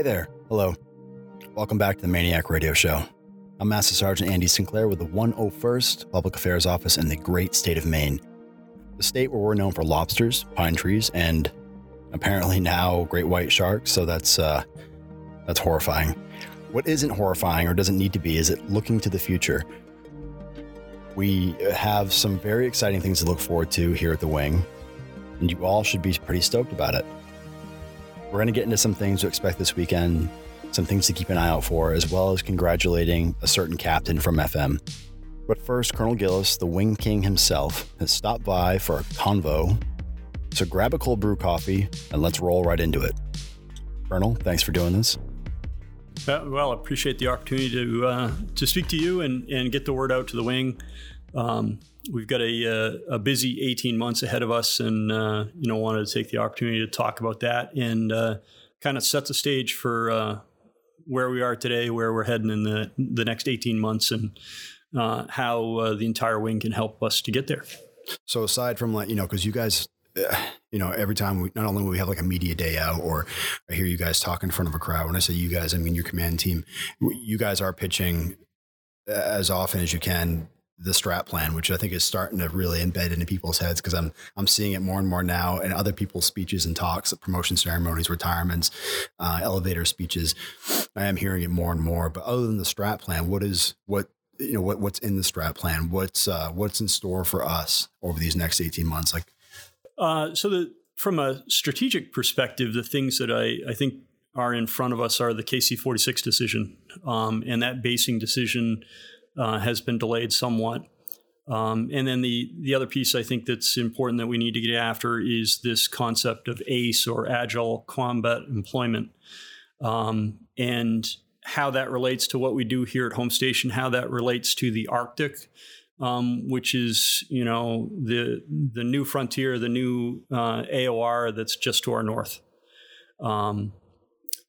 Hey there. Hello. Welcome back to the MAINEiac Radio Show. I'm Master Sergeant Andy Sinclair with the 101st Public Affairs Office in the great state of Maine, the state where we're known for lobsters, pine trees, and apparently now great white sharks. So that's horrifying. What isn't horrifying or doesn't need to be is it looking to the future. We have some very exciting things to look forward to here at the wing, and you all should be pretty stoked about it. We're going to get into some things to expect this weekend, some things to keep an eye out for, as well as congratulating a certain captain from FM. But first, Colonel Gillis, the Wing King himself, has stopped by for a convo. So grab a cold brew coffee and let's roll right into it. Colonel, thanks for doing this. Well, I appreciate the opportunity to speak to you and get the word out to the wing. We've got a busy 18 months ahead of us, and wanted to take the opportunity to talk about that and kind of set the stage for where we are today, where we're heading in the next 18 months, and how the entire wing can help us to get there. So aside from because you guys, every time not only we have a media day out, or I hear you guys talk in front of a crowd. When I say you guys, I mean your command team. You guys are pitching as often as you can the strat plan, which I think is starting to really embed into people's heads, because I'm seeing it more and more now in other people's speeches and talks, promotion ceremonies, retirements, elevator speeches. I am hearing it more and more. But other than the strat plan, what's in the strat plan? What's in store for us over these next 18 months? From a strategic perspective, the things that I think are in front of us are the KC-46 decision, and that basing decision has been delayed somewhat. And then the other piece I think that's important that we need to get after is this concept of ACE, or Agile Combat Employment, and how that relates to what we do here at Home Station, how that relates to the Arctic, which is, the new frontier, the new AOR that's just to our north.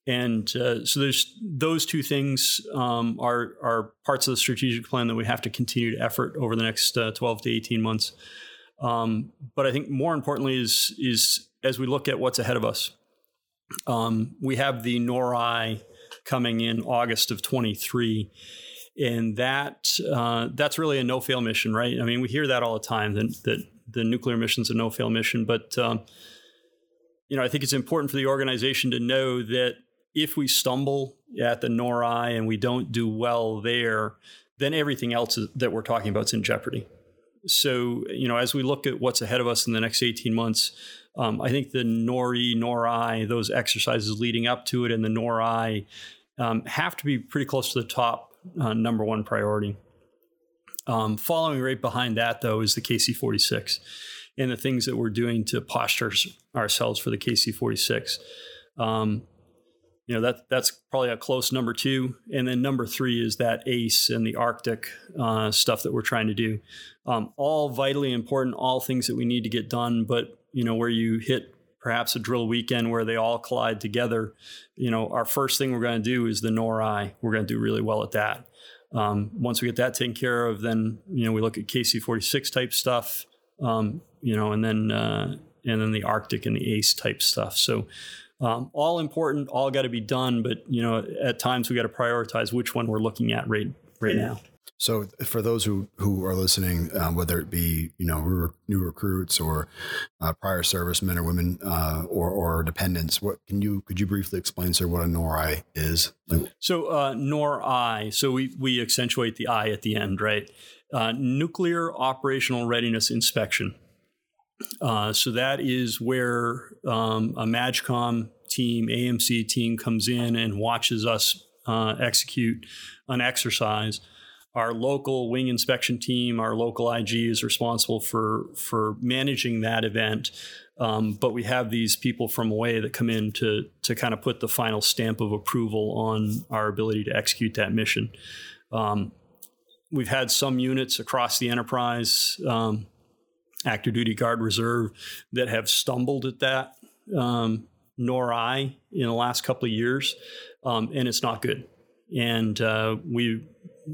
So there's those two things are parts of the strategic plan that we have to continue to effort over the next 12 to 18 months. But I think more importantly is as we look at what's ahead of us, we have the NORI coming in August of 23. And that's really a no-fail mission, right? I mean, we hear that all the time, that the nuclear mission's a no-fail mission. But, I think it's important for the organization to know that if we stumble at the NORI and we don't do well there, then everything else that we're talking about is in jeopardy. So, as we look at what's ahead of us in the next 18 months, I think the NORI, NORI, those exercises leading up to it, and the NORI have to be pretty close to the top. Number one priority. Following right behind that, though, is the KC-46 and the things that we're doing to posture ourselves for the KC-46. That's probably a close number two. And then number three is that ACE and the Arctic stuff that we're trying to do. All vitally important, all things that we need to get done. But, where you hit perhaps a drill weekend where they all collide together, our first thing we're going to do is the NORI. We're going to do really well at that. Once we get that taken care of, then, we look at KC-46 type stuff, and then the Arctic and the ACE type stuff. So all important, all got to be done. But, at times we got to prioritize which one we're looking at right now. So for those who are listening, whether it be, new recruits or prior servicemen or women or dependents, could you briefly explain, sir, what a NORI is? So NORI, so we accentuate the I at the end, right? Nuclear Operational Readiness Inspection. So that is where a MAGCOM team, AMC team comes in and watches us execute an exercise. Our local wing inspection team, our local IG is responsible for managing that event. But we have these people from away that come in to kind of put the final stamp of approval on our ability to execute that mission. We've had some units across the enterprise, active duty, guard, reserve, that have stumbled at that NORI in the last couple of years, and it's not good. And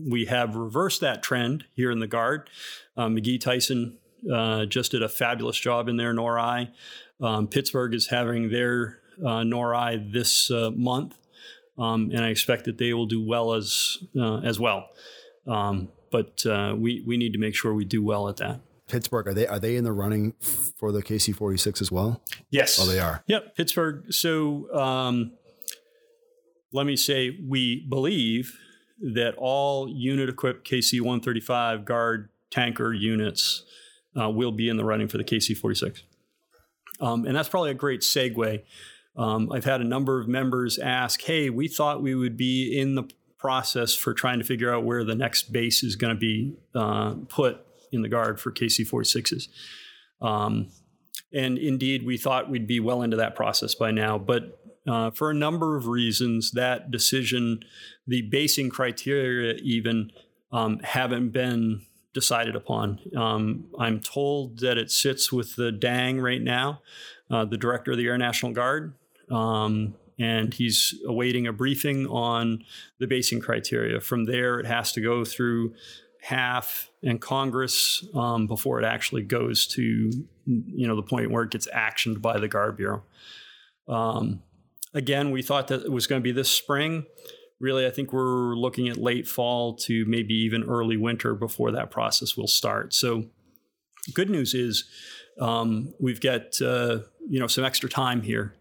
we have reversed that trend here in the Guard. McGee Tyson just did a fabulous job in their NORI. Pittsburgh is having their NORI this month. and I expect that they will do well as well. But we need to make sure we do well at that. Pittsburgh, are they in the running for the KC-46 as well? Yes. Oh, they are. Yep, Pittsburgh. So let me say we believe that all unit-equipped KC-135 guard tanker units will be in the running for the KC-46. And that's probably a great segue. I've had a number of members ask, hey, we thought we would be in the process for trying to figure out where the next base is going to be put in the guard for KC-46s. And indeed, we thought we'd be well into that process by now. But for a number of reasons, that decision, the basing criteria even, haven't been decided upon. I'm told that it sits with the DANG right now, the director of the Air National Guard, and he's awaiting a briefing on the basing criteria. From there, it has to go through HAF and Congress before it actually goes to, the point where it gets actioned by the Guard Bureau. Again, we thought that it was going to be this spring. Really, I think we're looking at late fall to maybe even early winter before that process will start. So good news is we've got, some extra time here.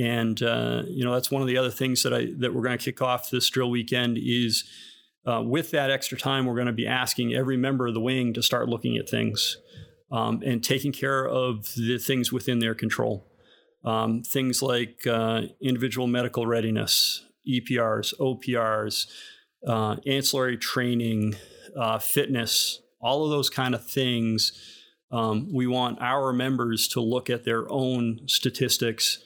And, that's one of the other things that we're going to kick off this drill weekend is with that extra time, we're going to be asking every member of the wing to start looking at things and taking care of the things within their control. Things like individual medical readiness, EPRs, OPRs, ancillary training, fitness, all of those kind of things. We want our members to look at their own statistics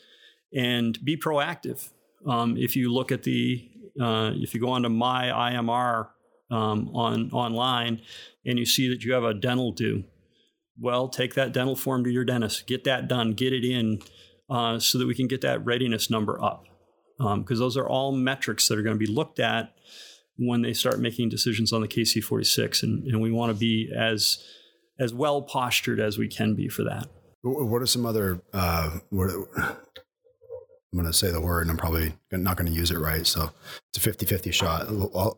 and be proactive. If you look at if you go onto my IMR online and you see that you have a dental due, well, take that dental form to your dentist, get that done, get it in so that we can get that readiness number up. Because those are all metrics that are going to be looked at when they start making decisions on the KC-46. And we want to be as well postured as we can be for that. What are some other, I'm going to say the word and I'm probably not going to use it right. So it's a 50-50 shot.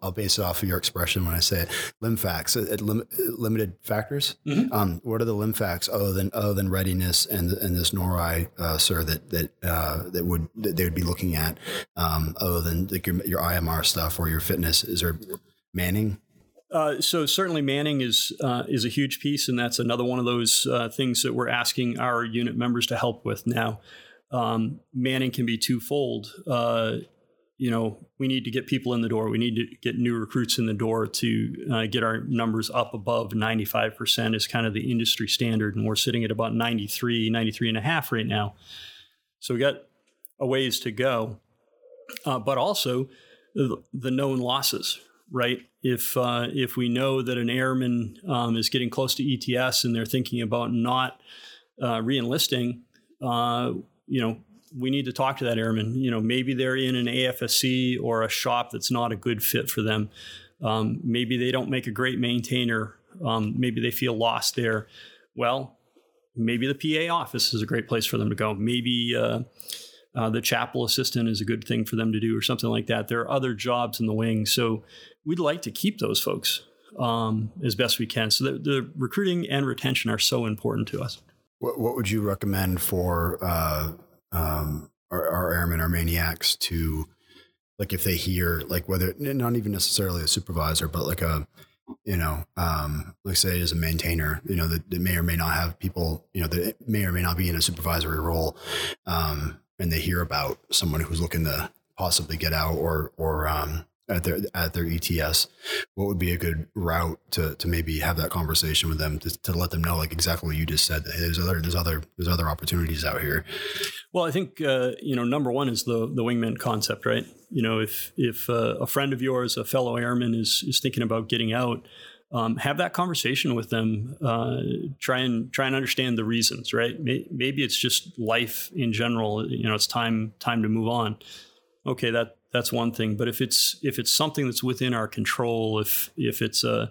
I'll base it off of your expression when I say it. LIMFACs, limited factors. Mm-hmm. What are the LIMFACs other than readiness and this NORI, sir, that they would be looking at other than like your IMR stuff or your fitness? Is there manning? So certainly manning is a huge piece, and that's another one of those things that we're asking our unit members to help with now. Manning can be twofold. We need to get people in the door. We need to get new recruits in the door to get our numbers up above 95% is kind of the industry standard. And we're sitting at about 93.5 right now. So we got a ways to go, but also the known losses, right? If we know that an airman is getting close to ETS and they're thinking about not re-enlisting, we need to talk to that airman. Maybe they're in an AFSC or a shop that's not a good fit for them. Maybe they don't make a great maintainer. Maybe they feel lost there. Well, maybe the PA office is a great place for them to go. Maybe the chapel assistant is a good thing for them to do or something like that. There are other jobs in the wing. So we'd like to keep those folks as best we can. So the recruiting and retention are so important to us. What would you recommend for our airmen, our MAINEiacs to, like, if they hear, like, whether not even necessarily a supervisor, but like a, like say as a maintainer, that may or may not have people, that may or may not be in a supervisory role, and they hear about someone who's looking to possibly get out or at their ETS, what would be a good route to maybe have that conversation with them to let them know, like, exactly what you just said, that there's other opportunities out here? Well, I think, number one is the wingman concept, right? If a friend of yours, a fellow airman is thinking about getting out, have that conversation with them. Try and understand the reasons, right? Maybe it's just life in general. It's time to move on. Okay. That's one thing, but if it's something that's within our control, if it's a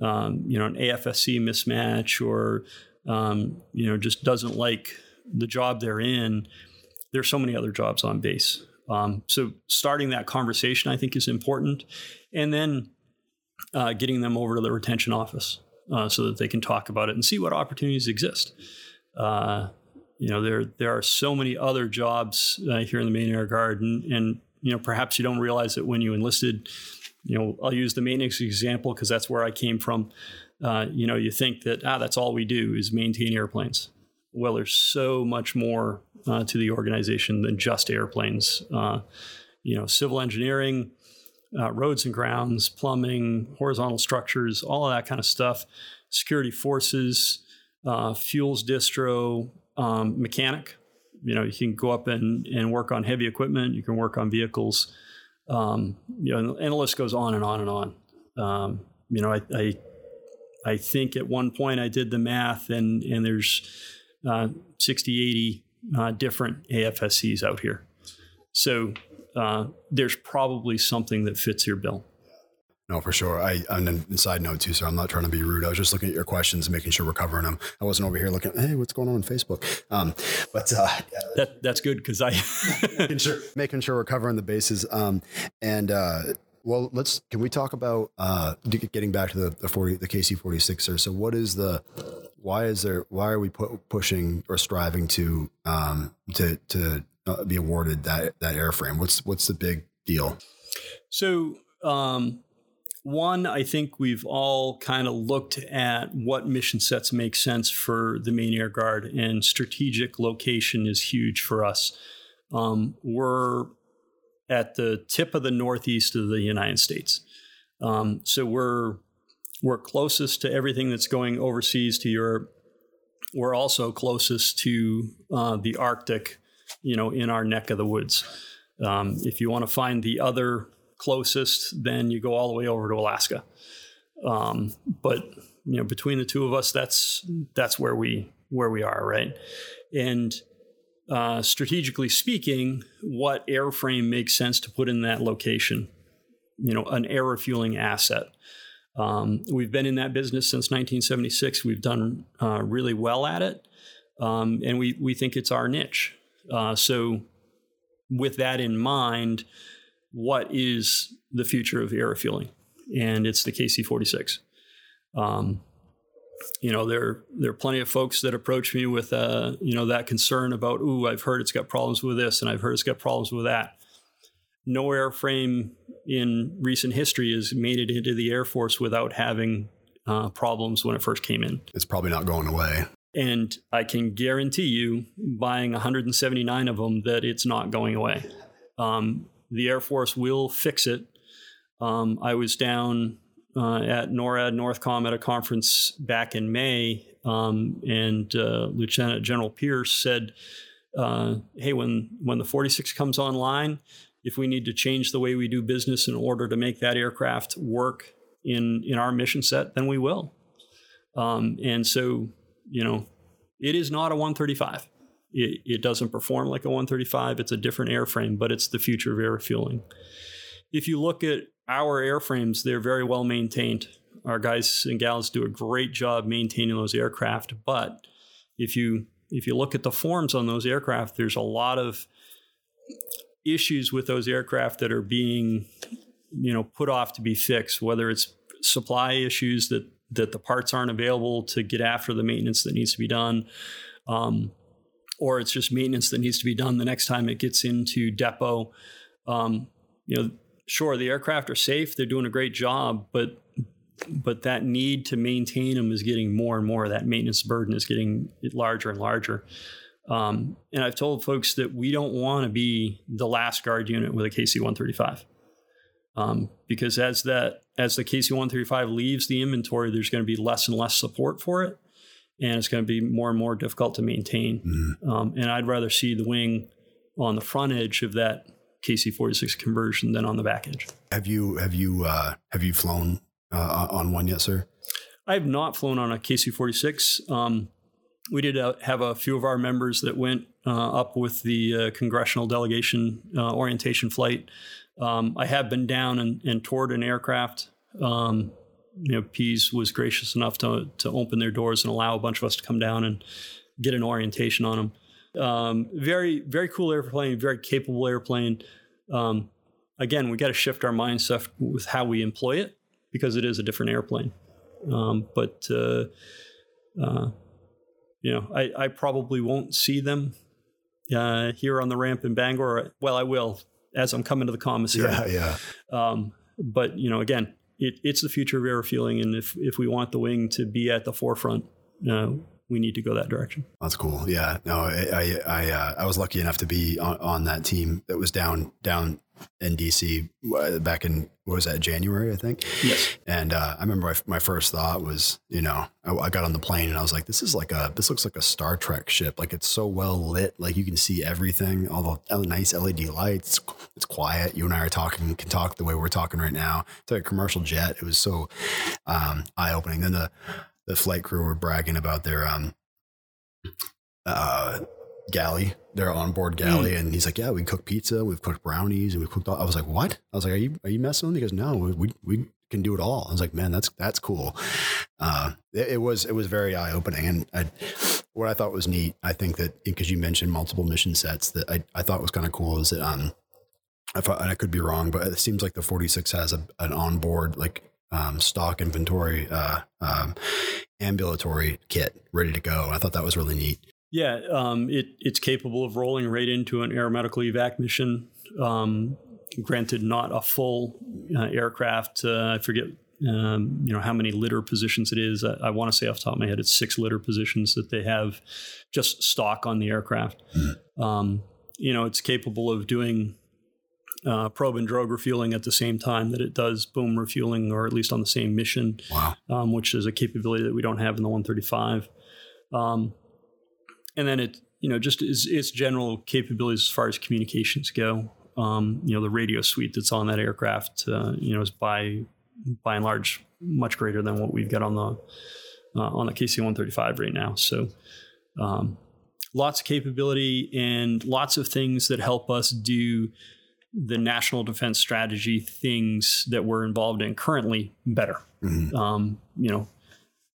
an AFSC mismatch or just doesn't like the job they're in, there's so many other jobs on base. So starting that conversation, I think, is important. And then getting them over to the retention office so that they can talk about it and see what opportunities exist. You know, there are so many other jobs here in the Maine Air Guard, and you know, perhaps you don't realize it when you enlisted. You know, I'll use the maintenance example because that's where I came from. You know, you think that, that's all we do is maintain airplanes. Well, there's so much more to the organization than just airplanes. You know, civil engineering, roads and grounds, plumbing, horizontal structures, all of that kind of stuff, security forces, fuels distro, mechanic. You know, you can go up and work on heavy equipment. You can work on vehicles. You know, and the list goes on and on and on. You know, I think at one point I did the math, and there's 60, 80 different AFSCs out here. So there's probably something that fits your bill. No, for sure. On a side note too, sir, I'm not trying to be rude. I was just looking at your questions and making sure we're covering them. I wasn't over here looking, hey, what's going on Facebook? That's good because I making sure we're covering the bases. Well, can we talk about getting back to the KC-46, sir? So what is why are we pushing or striving to be awarded that airframe? What's the big deal? So one, I think we've all kind of looked at what mission sets make sense for the Maine Air Guard, and strategic location is huge for us. We're at the tip of the northeast of the United States. So we're closest to everything that's going overseas to Europe. We're also closest to the Arctic, you know, in our neck of the woods. If you want to find the other closest, then you go all the way over to Alaska. But you know, between the two of us, that's where we are, right? And strategically speaking, what airframe makes sense to put in that location? You know, an air refueling asset. We've been in that business since 1976. We've done really well at it, and we think it's our niche. So, with that in mind, what is the future of air refueling? And it's the KC-46. You know, there are plenty of folks that approach me with, you know, that concern about, I've heard it's got problems with this and I've heard it's got problems with that. No airframe in recent history has made it into the Air Force without having problems when it first came in. It's probably not going away. And I can guarantee you, buying 179 of them, that it's not going away. The Air Force will fix it. I was down at NORAD Northcom at a conference back in May, and Lieutenant General Pierce said, hey, when the 46 comes online, if we need to change the way we do business in order to make that aircraft work in our mission set, then we will. And so, you know, it is not a 135. It doesn't perform like a 135. It's a different airframe, but it's the future of air refueling. If you look at our airframes, they're very well maintained. Our guys and gals do a great job maintaining those aircraft. But if you look at the forms on those aircraft, there's a lot of issues with those aircraft that are being, you know, put off to be fixed, whether it's supply issues that the parts aren't available to get after the maintenance that needs to be done. Or it's just maintenance that needs to be done the next time it gets into depot. You know, sure, the aircraft are safe; they're doing a great job, but that need to maintain them is getting more and more. That maintenance burden is getting larger and larger. And I've told folks that we don't want to be the last guard unit with a KC-135, because as the KC-135 leaves the inventory, there's going to be less and less support for it. And it's going to be more and more difficult to maintain. Mm-hmm. And I'd rather see the wing on the front edge of that KC-46 conversion than on the back edge. Have you flown on one yet, sir? I have not flown on a KC-46. We did have a few of our members that went up with the congressional delegation orientation flight. I have been down and toured an aircraft. You know, Pease was gracious enough to open their doors and allow a bunch of us to come down and get an orientation on them. Very, very cool airplane, very capable airplane. Again, we got to shift our mindset with how we employ it because it is a different airplane. I probably won't see them here on the ramp in Bangor. Well, I will as I'm coming to the commissary. Yeah. Again, it's the future of air refueling. And if we want the wing to be at the forefront, we need to go that direction. That's cool. Yeah. No, I was lucky enough to be on that team that was down in DC back in, what was that, January, I think? Yes. And I remember my first thought was, I got on the plane and I was like, this looks like a Star Trek ship. Like, it's so well lit. Like, you can see everything, all the nice LED lights. It's quiet. You and I can talk the way we're talking right now. It's like a commercial jet. It was so eye-opening. Then the flight crew were bragging about their galley, their onboard galley. And he's like, yeah, we cook pizza, we've cooked brownies, and we cooked all. I was like, what? I was like, are you messing with me? He goes, no, we can do it all. I was like, man, that's cool. It was very eye opening. And what I thought was neat, I think that because you mentioned multiple mission sets, that I thought was kind of cool is that, I could be wrong, but it seems like the 46 has an onboard, like, stock inventory, ambulatory kit ready to go. I thought that was really neat. Yeah. It's capable of rolling right into an aeromedical evac mission. Granted, not a full aircraft. I forget, how many litter positions it is. I want to say off the top of my head, it's 6 litter positions that they have just stock on the aircraft. Mm-hmm. It's capable of doing probe and drogue refueling at the same time that it does boom refueling, or at least on the same mission. Wow. Which is a capability that we don't have in the 135. And then it, just its general capabilities as far as communications go. The radio suite that's on that aircraft, is by and large much greater than what we've got on the KC-135 right now. So, lots of capability and lots of things that help us do the national defense strategy things that we're involved in currently better. Mm-hmm.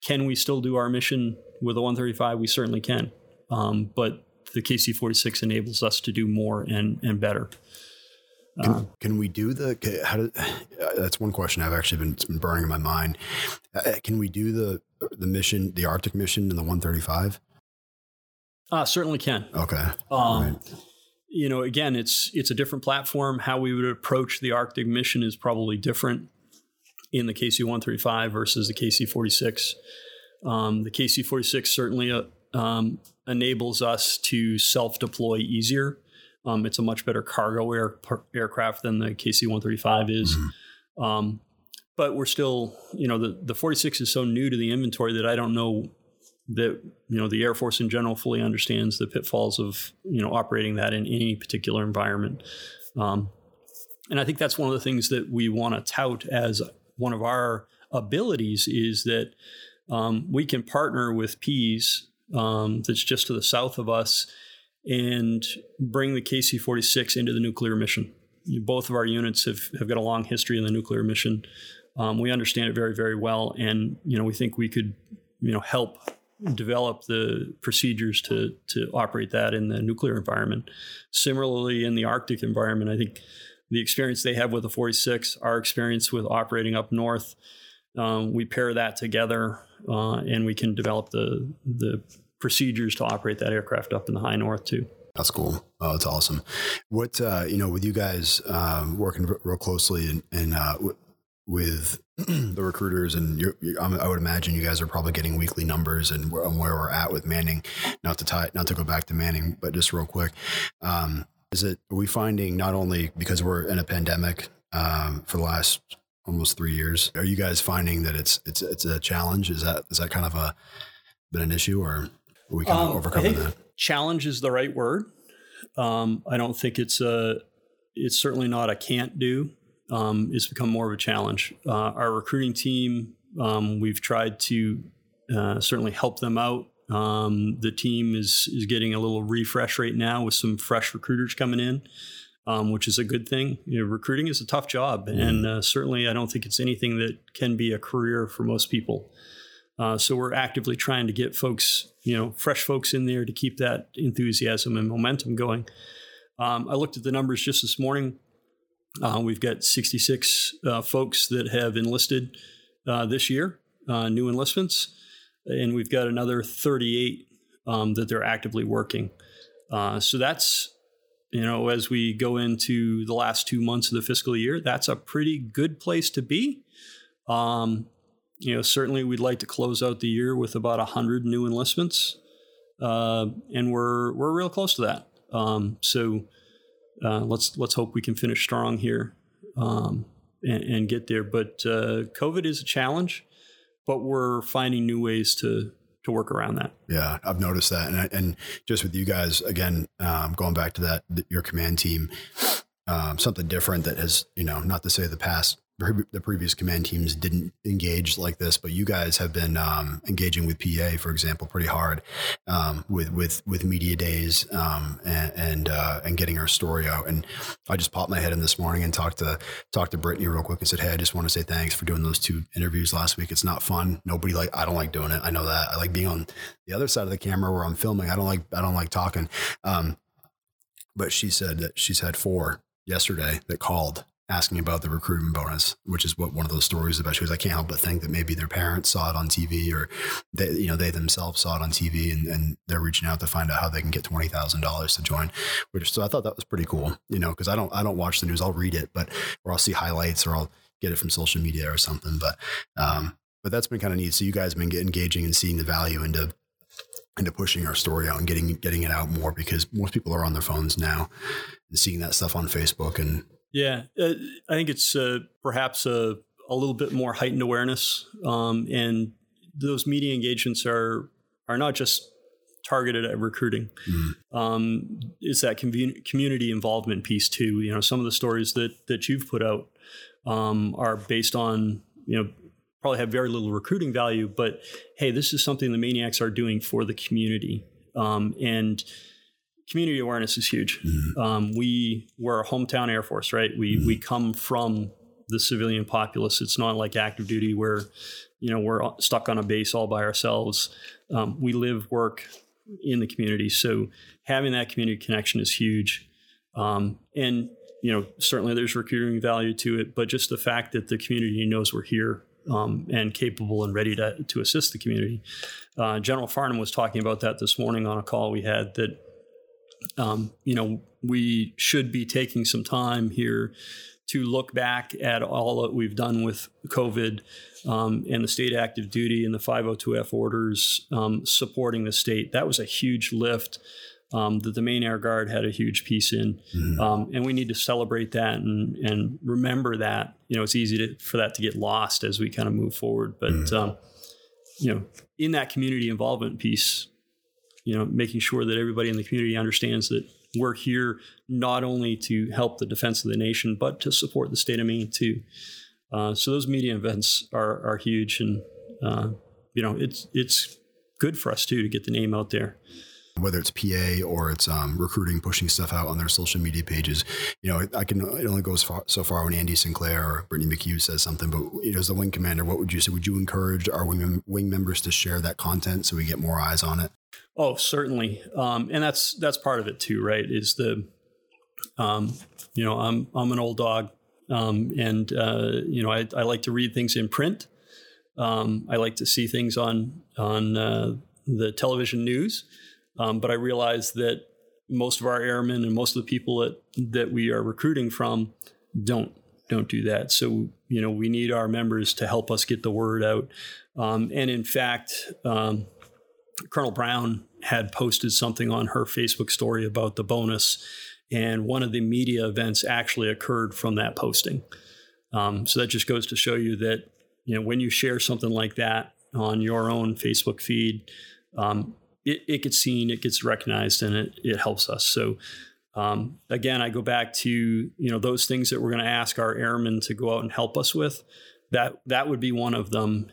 Can we still do our mission with a 135? We certainly can. But the KC-46 enables us to do more and better. Can we do that's one question I've actually been burning in my mind. Can we do the mission, the Arctic mission in the 135? Certainly can. Okay. Right. Again, it's a different platform. How we would approach the Arctic mission is probably different in the KC-135 versus the KC-46. The KC-46 certainly enables us to self-deploy easier. It's a much better cargo aircraft than the KC-135 is. Mm-hmm. But we're still, the 46 is so new to the inventory that I don't know that, the Air Force in general fully understands the pitfalls of, operating that in any particular environment. And I think that's one of the things that we want to tout as one of our abilities is that we can partner with Pease, that's just to the south of us, and bring the KC-46 into the nuclear mission. Both of our units have got a long history in the nuclear mission. We understand it very, very well. And, we think we could, help develop the procedures to operate that in the nuclear environment. Similarly, in the Arctic environment, I think the experience they have with the 46, our experience with operating up north, we pair that together, and we can develop the procedures to operate that aircraft up in the high north too. That's cool. Oh, that's awesome. What, with you guys working real closely and with the recruiters, and I would imagine you guys are probably getting weekly numbers and where we're at with Manning. Not to go back to Manning, but just real quick, are we finding, not only because we're in a pandemic for the last almost 3 years, are you guys finding that it's a challenge? Is that kind of been an issue, or are we kind of overcoming that? Challenge is the right word. I don't think it's certainly not a can't do. It's become more of a challenge. Our recruiting team, we've tried to certainly help them out. The team is getting a little refresh right now with some fresh recruiters coming in, which is a good thing. Recruiting is a tough job, and certainly I don't think it's anything that can be a career for most people. So we're actively trying to get folks, fresh folks in there to keep that enthusiasm and momentum going. I looked at the numbers just this morning. We've got 66 folks that have enlisted this year, new enlistments, and we've got another 38 that they're actively working. So that's, you know, as we go into the last 2 months of the fiscal year, that's a pretty good place to be. You know, certainly we'd like to close out the year with about 100 new enlistments, and we're real close to that. Let's hope we can finish strong here and get there. But COVID is a challenge, but we're finding new ways to work around that. Yeah, I've noticed that. And just with you guys, again, going back to that, your command team, something different that has, you know, not to say the previous command teams didn't engage like this, but you guys have been engaging with PA, for example, pretty hard with media days and getting our story out. And I just popped my head in this morning and talked to Brittany real quick and said, "Hey, I just want to say thanks for doing those two interviews last week. It's not fun. I don't like doing it. I know that. I like being on the other side of the camera where I'm filming. I don't like talking." But she said that she's had 4 yesterday that called, asking about the recruitment bonus, which is what one of those stories about. She was, I can't help but think that maybe their parents saw it on TV, or they, you know, they themselves saw it on TV, and they're reaching out to find out how they can get $20,000 to join. So I thought that was pretty cool, you know, because I don't watch the news. I'll read it, or I'll see highlights, or I'll get it from social media or something. But that's been kind of neat. So you guys have been engaging and seeing the value into pushing our story out and getting it out more, because most people are on their phones now and seeing that stuff on Facebook and. Yeah, I think it's perhaps a little bit more heightened awareness, and those media engagements are not just targeted at recruiting. Mm-hmm. It's that community involvement piece too. You know, some of the stories that you've put out are based on, you know, probably have very little recruiting value, but hey, this is something the MAINEiacs are doing for the community, and. Community awareness is huge. Mm-hmm. We're a hometown Air Force, right? We come from the civilian populace. It's not like active duty where, you know, we're stuck on a base all by ourselves. We live, work in the community. So having that community connection is huge. And, you know, certainly there's recruiting value to it, but just the fact that the community knows we're here and capable and ready to assist the community. General Farnham was talking about that this morning on a call we had, that you know, we should be taking some time here to look back at all that we've done with COVID and the state active duty and the 502F orders supporting the state. That was a huge lift that the Maine Air Guard had a huge piece in. Mm-hmm. And we need to celebrate that and remember that. You know, it's easy for that to get lost as we kind of move forward. But, mm-hmm. You know, in that community involvement piece, you know, making sure that everybody in the community understands that we're here not only to help the defense of the nation, but to support the state of Maine too. So those media events are huge, and you know, it's good for us too to get the name out there. Whether it's PA or it's recruiting, pushing stuff out on their social media pages, you know, it only goes so far when Andy Sinclair or Brittany McHugh says something. But, you know, as the wing commander, what would you say? Would you encourage our wing members to share that content so we get more eyes on it? Oh, certainly. And that's part of it too, right? Is the, you know, I'm an old dog. And, you know, I like to read things in print. I like to see things on the television news. But I realize that most of our airmen and most of the people that we are recruiting from don't do that. So, you know, we need our members to help us get the word out. And in fact, Colonel Brown had posted something on her Facebook story about the bonus, and one of the media events actually occurred from that posting. So that just goes to show you that, you know, when you share something like that on your own Facebook feed, it gets seen, it gets recognized, and it helps us. So again, I go back to, you know, those things that we're going to ask our airmen to go out and help us with. That would be one of them,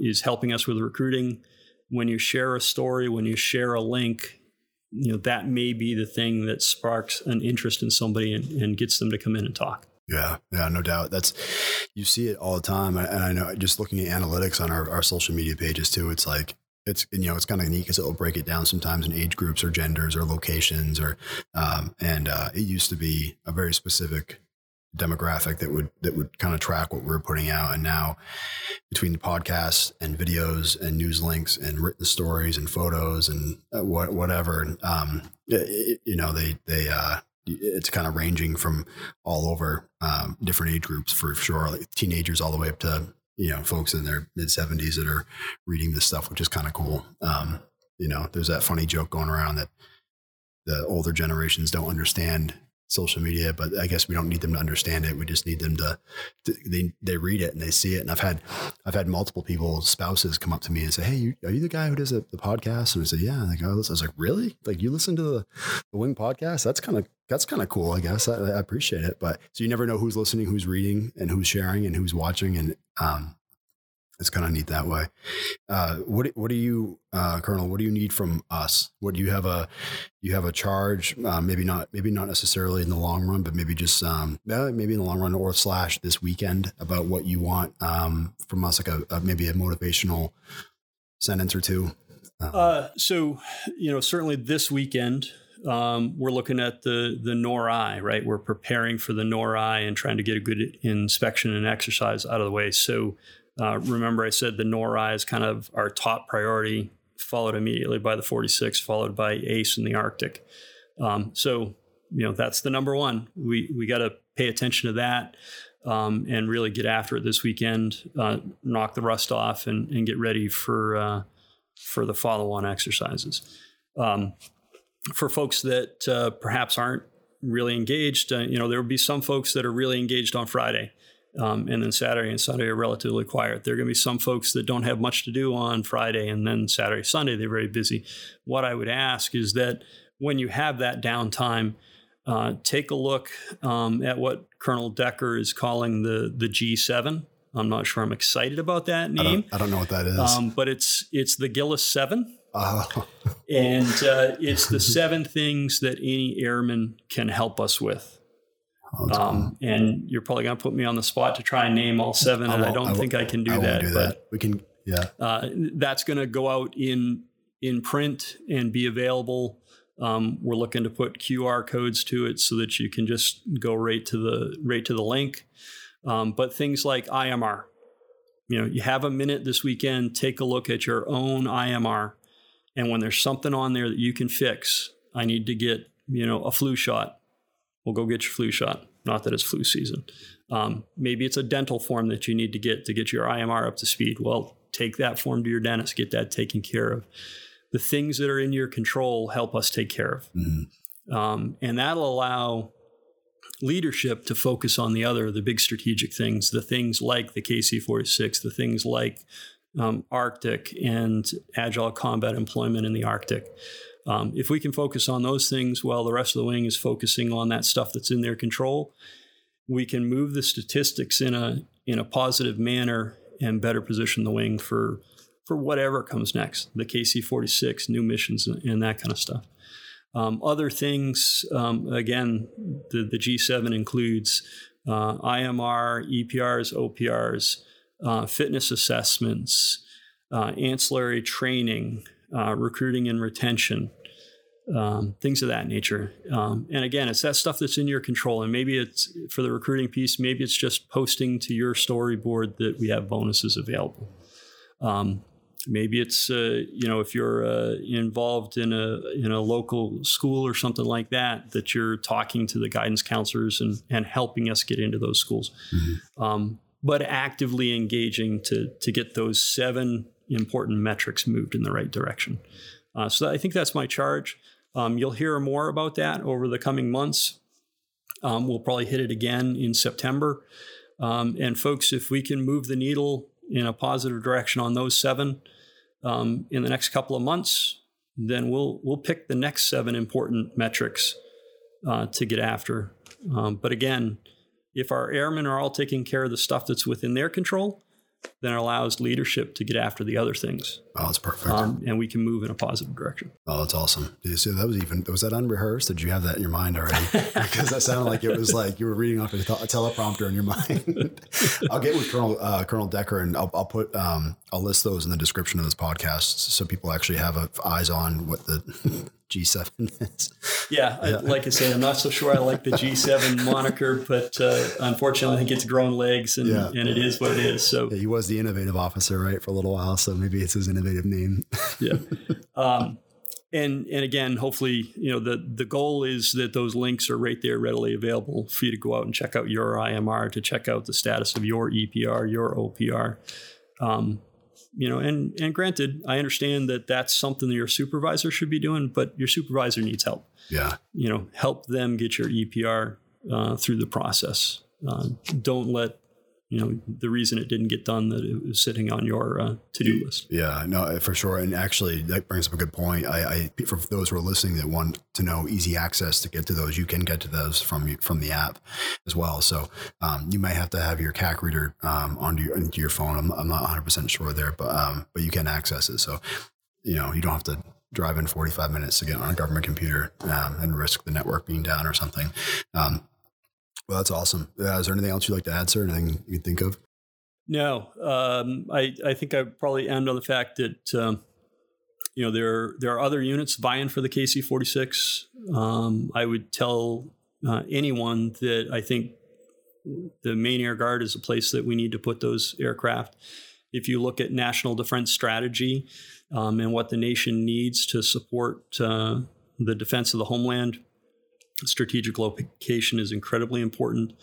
is helping us with recruiting. When you share a story, when you share a link, you know, that may be the thing that sparks an interest in somebody and gets them to come in and talk. Yeah, no doubt. You see it all the time. And I know, just looking at analytics on our social media pages too, it's like, you know, it's kind of neat because it'll break it down sometimes in age groups or genders or locations, or, and it used to be a very specific demographic that would kind of track what we were putting out. And now between the podcasts and videos and news links and written stories and photos and whatever, it's kind of ranging from all over, different age groups for sure, like teenagers all the way up to, folks in their mid-70s that are reading this stuff, which is kind of cool. There's that funny joke going around that the older generations don't understand social media, but I guess we don't need them to understand it. We just need them to read it and they see it. And I've had multiple people, spouses, come up to me and say, "Hey, are you the guy who does the podcast?" And I said, "Yeah." And they go, "I was like, really? Like, you listen to the Wing podcast? That's kind of cool. I guess I appreciate it." But so you never know who's listening, who's reading, and who's sharing, and who's watching, and it's kind of neat that way. What do you, Colonel? What do you need from us? What do you have a charge? Maybe not necessarily in the long run, but maybe just maybe in the long run or / this weekend about what you want from us, like maybe a motivational sentence or two. Certainly this weekend. We're looking at the NORI, right? We're preparing for the NORI and trying to get a good inspection and exercise out of the way. So remember I said the NORI is kind of our top priority, followed immediately by the 46, followed by ACE in the Arctic. That's the number one. We got to pay attention to that and really get after it this weekend, knock the rust off and get ready for the follow-on exercises. For folks that perhaps aren't really engaged, there will be some folks that are really engaged on Friday, and then Saturday and Sunday are relatively quiet. There are going to be some folks that don't have much to do on Friday, and then Saturday, Sunday, they're very busy. What I would ask is that when you have that downtime, take a look at what Colonel Decker is calling the G7. I'm not sure I'm excited about that name. I don't know what that is. But it's the Gillis 7. And it's the 7 things that any airman can help us with. And you're probably going to put me on the spot to try and name all 7. And I don't think I can do that. We can, yeah. That's going to go out in print and be available. We're looking to put QR codes to it so that you can just go right to the link. But things like IMR, you have a minute this weekend, take a look at your own IMR. And when there's something on there that you can fix, I need to get, a flu shot. Well, go get your flu shot. Not that it's flu season. Maybe it's a dental form that you need to get your IMR up to speed. Well, take that form to your dentist, get that taken care of. The things that are in your control, help us take care of. Mm-hmm. And that'll allow leadership to focus on the big strategic things, the things like the KC-46, the things like Arctic and agile combat employment in the Arctic. If we can focus on those things while the rest of the wing is focusing on that stuff that's in their control, we can move the statistics in a positive manner and better position the wing for whatever comes next, the KC-46, new missions and that kind of stuff. Other things, again, the G7 includes IMR, EPRs, OPRs, fitness assessments, ancillary training, recruiting and retention, things of that nature. And again, it's that stuff that's in your control. And maybe it's for the recruiting piece, maybe it's just posting to your storyboard that we have bonuses available. Maybe it's, if you're involved in a local school or something like that, that you're talking to the guidance counselors and helping us get into those schools. Mm-hmm. But actively engaging to get those 7 important metrics moved in the right direction. So I think that's my charge. You'll hear more about that over the coming months. We'll probably hit it again in September. And folks, if we can move the needle in a positive direction on those 7 in the next couple of months, then we'll pick the next 7 important metrics to get after. But again, if our airmen are all taking care of the stuff that's within their control, then it allows leadership to get after the other things. Oh, that's perfect. And we can move in a positive direction. Oh, that's awesome. So was that unrehearsed? Did you have that in your mind already? Because that sounded like it was like you were reading off a teleprompter in your mind. I'll get with Colonel Decker and I'll put, I'll list those in the description of this podcast so people actually have eyes on what the G7 is. Yeah. Like I say, I'm not so sure I like the G7 moniker, but unfortunately I think it's grown legs and it is what it is. So yeah, he was the innovative officer, right, for a little while. So maybe it's his innovative name. Yeah. And again, hopefully, you know, the goal is that those links are right there readily available for you to go out and check out your IMR, to check out the status of your EPR, your OPR. You know, and granted, I understand that that's something that your supervisor should be doing, but your supervisor needs help. Yeah. You know, help them get your EPR through the process. Don't let, you know, the reason it didn't get done, that it was sitting on your to-do list. Yeah, no, for sure. And actually, that brings up a good point. I for those who are listening that want to know easy access to get to those, you can get to those from the app as well. So you might have to have your CAC reader onto your phone. I'm not 100% sure there, but you can access it. So, you know, you don't have to drive in 45 minutes to get on a government computer and risk the network being down or something. Well, that's awesome. Is there anything else you'd like to add, sir? Anything you can think of? No. I think I'd probably end on the fact that, you know, there are other units vying for the KC-46. I would tell anyone that I think the Maine Air Guard is a place that we need to put those aircraft. If you look at national defense strategy and what the nation needs to support the defense of the homeland, strategic location is incredibly important.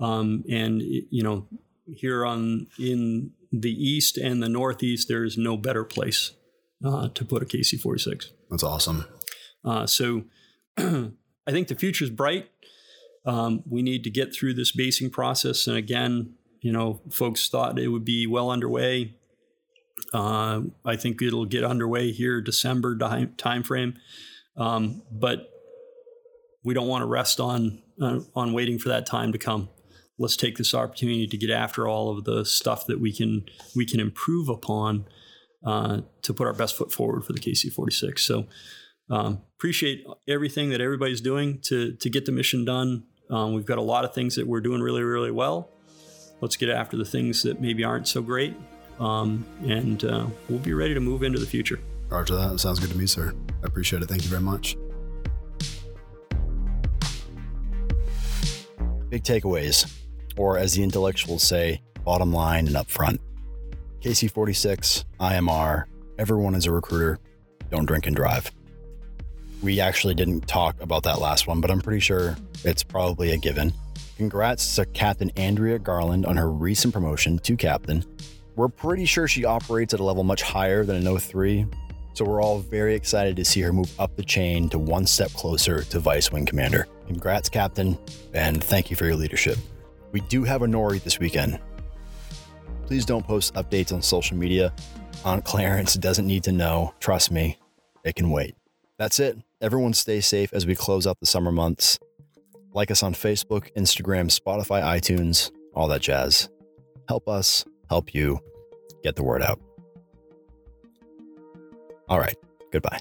And, you know, here in the East and the Northeast, there is no better place to put a KC-46. That's awesome. So I think the future is bright. We need to get through this basing process. And again, you know, folks thought it would be well underway. I think it'll get underway here, December timeframe. But we don't want to rest on waiting for that time to come. Let's take this opportunity to get after all of the stuff that we can improve upon to put our best foot forward for the KC-46. So appreciate everything that everybody's doing to get the mission done. We've got a lot of things that we're doing really, really well. Let's get after the things that maybe aren't so great, and we'll be ready to move into the future. Roger that. Sounds good to me, sir. I appreciate it. Thank you very much. Big takeaways, or as the intellectuals say, bottom line and up front. KC-46, IMR, everyone is a recruiter. Don't drink and drive. We actually didn't talk about that last one, but I'm pretty sure it's probably a given. Congrats to Captain Andrea Garland on her recent promotion to captain. We're pretty sure she operates at a level much higher than an 03, so we're all very excited to see her move up the chain to one step closer to Vice Wing Commander. Congrats, Captain, and thank you for your leadership. We do have a NORI this weekend. Please don't post updates on social media. Aunt Clarence doesn't need to know. Trust me, it can wait. That's it. Everyone stay safe as we close out the summer months. Like us on Facebook, Instagram, Spotify, iTunes, all that jazz. Help us, help you, get the word out. All right, goodbye.